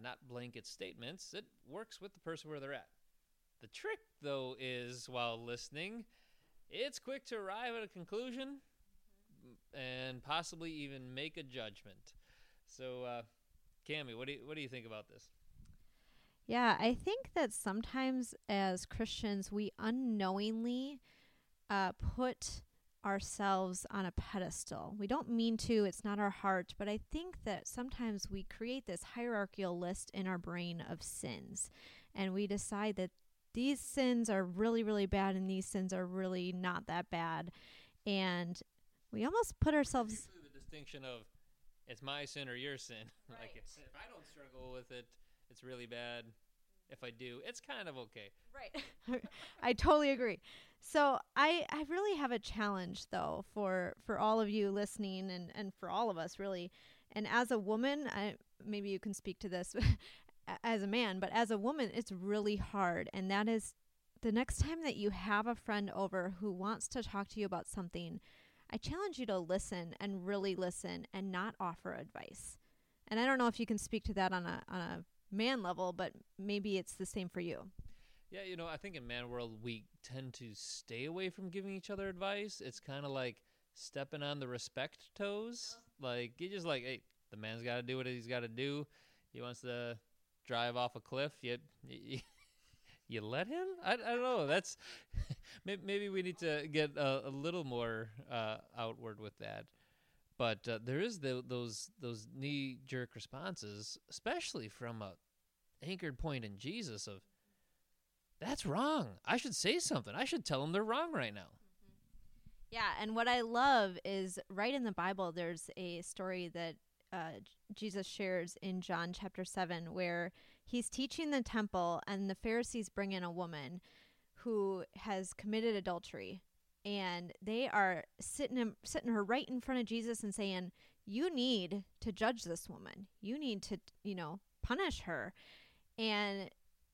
Not blanket statements. It works with the person where they're at. The trick, though, is while listening, it's quick to arrive at a conclusion and possibly even make a judgment. So, Cammie, what do you think about this? Yeah, I think that sometimes as Christians, we unknowingly put ourselves on a pedestal. We don't mean to, it's not our heart, but I think that sometimes we create this hierarchical list in our brain of sins, and we decide that these sins are really, really bad and these sins are really not that bad, and we almost put ourselves... Usually the distinction of, it's my sin or your sin. Right. Like, if I don't struggle with it, it's really bad. If I do, it's kind of okay. Right. I totally agree. So I really have a challenge, though, for all of you listening and for all of us, really. And as a woman, maybe you can speak to this as a man, but as a woman, it's really hard. And that is the next time that you have a friend over who wants to talk to you about something, I challenge you to listen and really listen and not offer advice. And I don't know if you can speak to that on a man level, but maybe it's the same for you. Yeah, you know, I think in man world, we tend to stay away from giving each other advice. It's kind of like stepping on the respect toes. Yeah. Like, you're just like, hey, the man's got to do what he's got to do. He wants to drive off a cliff. You let him? I don't know. That's maybe we need to get a little more outward with that. But there is those knee-jerk responses, especially from a anchored point in Jesus of, that's wrong. I should say something. I should tell them they're wrong right now. Mm-hmm. Yeah, and what I love is right in the Bible, there's a story that Jesus shares in John chapter 7 where he's teaching the temple and the Pharisees bring in a woman who has committed adultery. And they are sitting her right in front of Jesus and saying, you need to judge this woman. You need to, punish her. And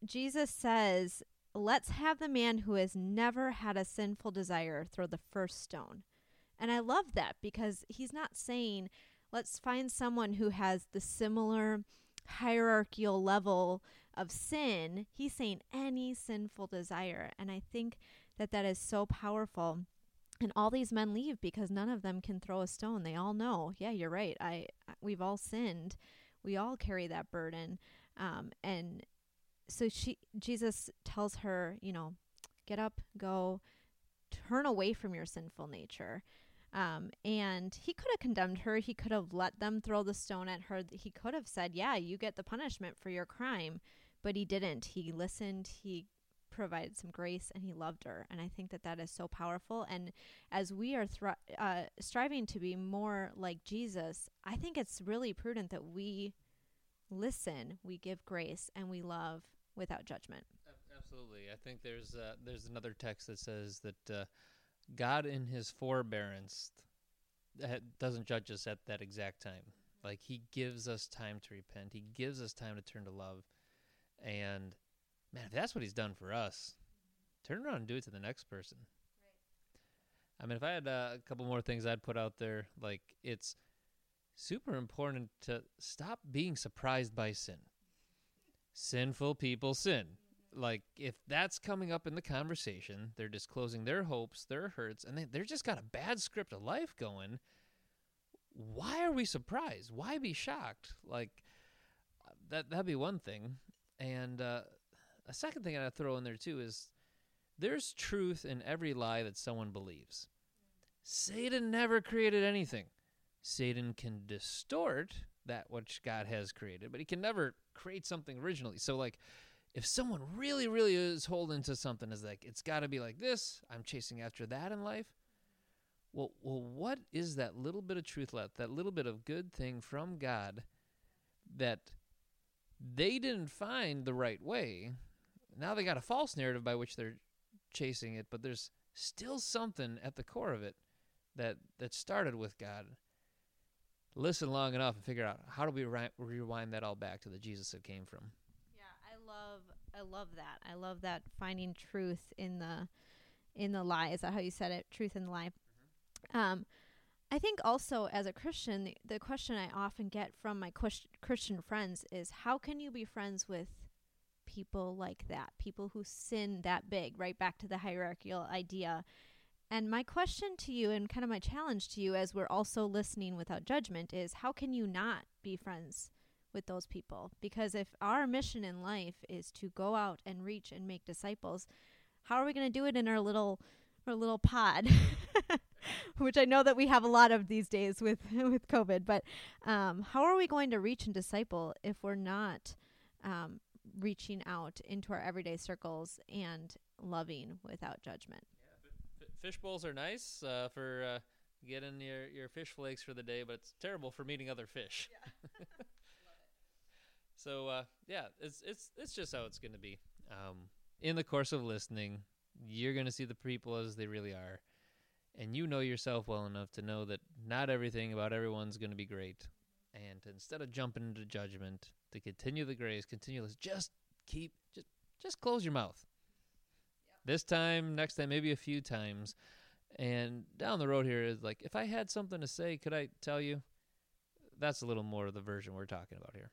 Jesus says, let's have the man who has never had a sinful desire throw the first stone. And I love that because he's not saying, let's find someone who has the similar hierarchical level of sin. He's saying any sinful desire. And I think that is so powerful. And all these men leave because none of them can throw a stone. They all know, yeah, you're right. We've all sinned. We all carry that burden. And so Jesus tells her, get up, go, turn away from your sinful nature. And he could have condemned her. He could have let them throw the stone at her. He could have said, yeah, you get the punishment for your crime. But he didn't. He listened. He provided some grace, and he loved her. And I think that is so powerful. And as we are striving to be more like Jesus, I think it's really prudent that we listen, we give grace, and we love without judgment. Absolutely. I think there's another text that says that God in his forbearance doesn't judge us at that exact time. Like, he gives us time to repent. He gives us time to turn to love. And, man, if that's what he's done for us, turn around and do it to the next person. Right. I mean, if I had a couple more things I'd put out there, like, it's super important to stop being surprised by sin. Sinful people sin. Like, if that's coming up in the conversation, they're disclosing their hopes, their hurts, and they're just got a bad script of life going. Why are we surprised? Why be shocked? Like, that'd be one thing. And a second thing I'd throw in there, too, is there's truth in every lie that someone believes. Satan never created anything. Satan can distort that which God has created, but he can never create something originally. So, like, if someone really, really is holding to something, is like, it's got to be like this, I'm chasing after that in life. Well, what is that little bit of truth left, that little bit of good thing from God that they didn't find the right way? Now they got a false narrative by which they're chasing it, but there's still something at the core of it that started with God. Listen long enough and figure out how do we rewind that all back to the Jesus it came from. Yeah, I love that. I love that, finding truth in the lie. Is that how you said it? Truth in the lie. Mm-hmm. I think also as a Christian, the question I often get from my Christian friends is, how can you be friends with people like that, people who sin that big, right back to the hierarchical idea? And my question to you, and kind of my challenge to you as we're also listening without judgment, is how can you not be friends with those people? Because if our mission in life is to go out and reach and make disciples, how are we going to do it in our little pod? Which I know that we have a lot of these days with COVID, but how are we going to reach and disciple if we're not reaching out into our everyday circles and loving without judgment? Yeah, fish bowls are nice for getting your fish flakes for the day, but it's terrible for meeting other fish. Yeah. I love it. So it's just how it's going to be. In the course of listening, you're going to see the people as they really are. And you know yourself well enough to know that not everything about everyone's going to be great. And instead of jumping into judgment, to continue the grace, just close your mouth. Yep. This time, next time, maybe a few times. And down the road here is like, if I had something to say, could I tell you? That's a little more of the version we're talking about here.